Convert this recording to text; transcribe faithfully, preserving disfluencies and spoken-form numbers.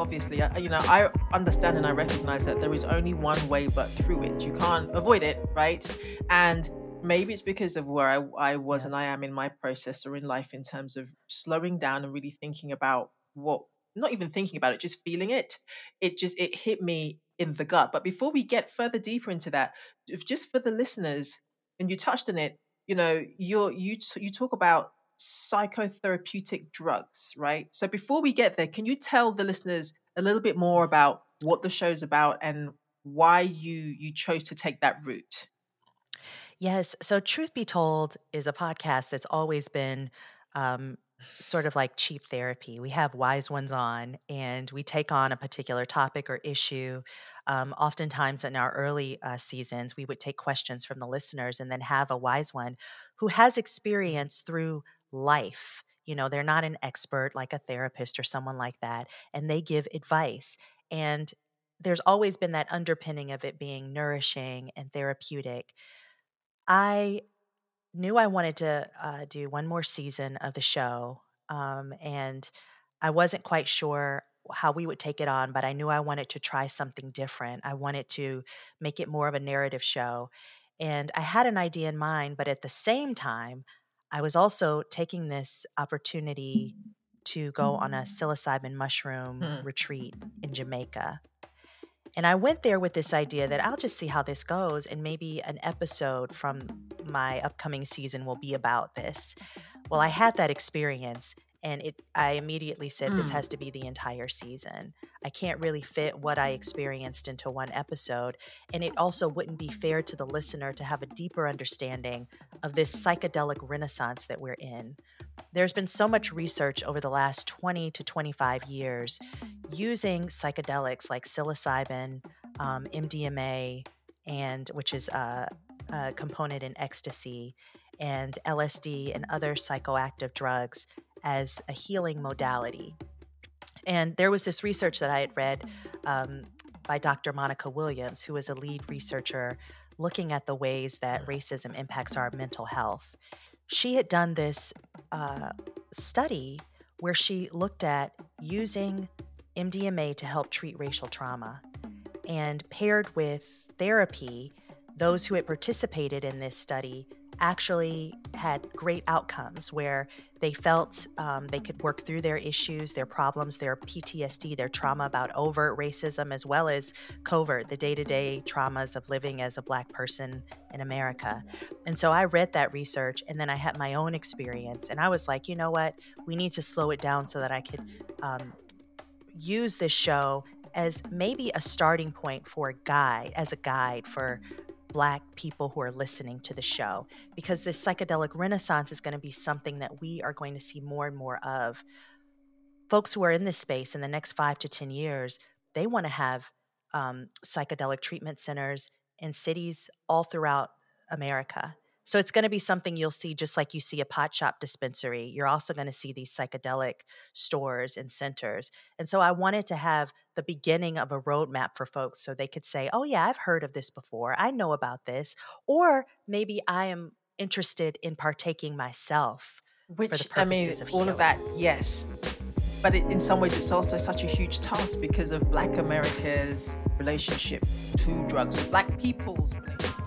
obviously. I, you know, I understand and I recognize that there is only one way but through it. You can't avoid it, right? And maybe it's because of where I, I was yeah. and I am in my process or in life in terms of slowing down and really thinking about what, not even thinking about it, just feeling it. It just, it hit me in the gut. But before we get further deeper into that, if just for the listeners, and you touched on it, you know, you're, you, t- you talk about psychotherapeutic drugs, right? So before we get there, can you tell the listeners a little bit more about what the show's about and why you you chose to take that route? Yes. So Truth Be Told is a podcast that's always been um, sort of like cheap therapy. We have wise ones on, and we take on a particular topic or issue. Um, oftentimes in our early uh, seasons, we would take questions from the listeners and then have a wise one who has experience through life. You know, they're not an expert like a therapist or someone like that, and they give advice. And there's always been that underpinning of it being nourishing and therapeutic. I knew I wanted to uh, do one more season of the show, um, and I wasn't quite sure how we would take it on, but I knew I wanted to try something different. I wanted to make it more of a narrative show, and I had an idea in mind, but at the same time, I was also taking this opportunity to go on a psilocybin mushroom mm. retreat in Jamaica. And I went there with this idea that I'll just see how this goes, and maybe an episode from my upcoming season will be about this. Well, I had that experience, and it, I immediately said, mm. this has to be the entire season. I can't really fit what I experienced into one episode. And it also wouldn't be fair to the listener to have a deeper understanding of this psychedelic renaissance that we're in. There's been so much research over the last twenty to twenty-five years using psychedelics like psilocybin, um, M D M A, and which is a, a component in ecstasy, and L S D and other psychoactive drugs as a healing modality. And there was this research that I had read um, by Doctor Monica Williams, who is a lead researcher looking at the ways that racism impacts our mental health. She had done this uh, study where she looked at using M D M A to help treat racial trauma, and paired with therapy, those who had participated in this study actually had great outcomes where they felt um, they could work through their issues, their problems, their P T S D, their trauma about overt racism, as well as covert, the day-to-day traumas of living as a Black person in America. And so I read that research, and then I had my own experience, and I was like, you know what, we need to slow it down so that I could um, use this show as maybe a starting point for a guide, as a guide for Black people who are listening to the show, because this psychedelic renaissance is going to be something that we are going to see more and more of. Folks who are in this space in the next five to ten years, they want to have um, psychedelic treatment centers in cities all throughout America. So it's going to be something you'll see, just like you see a pot shop dispensary. You're also going to see these psychedelic stores and centers. And so I wanted to have the beginning of a roadmap for folks so they could say, oh yeah, I've heard of this before. I know about this. Or maybe I am interested in partaking myself. Which, for the purposes I mean, of all healing. Of that, yes. But it, in some ways, it's also such a huge task because of Black America's relationship to drugs, Black people's relationship.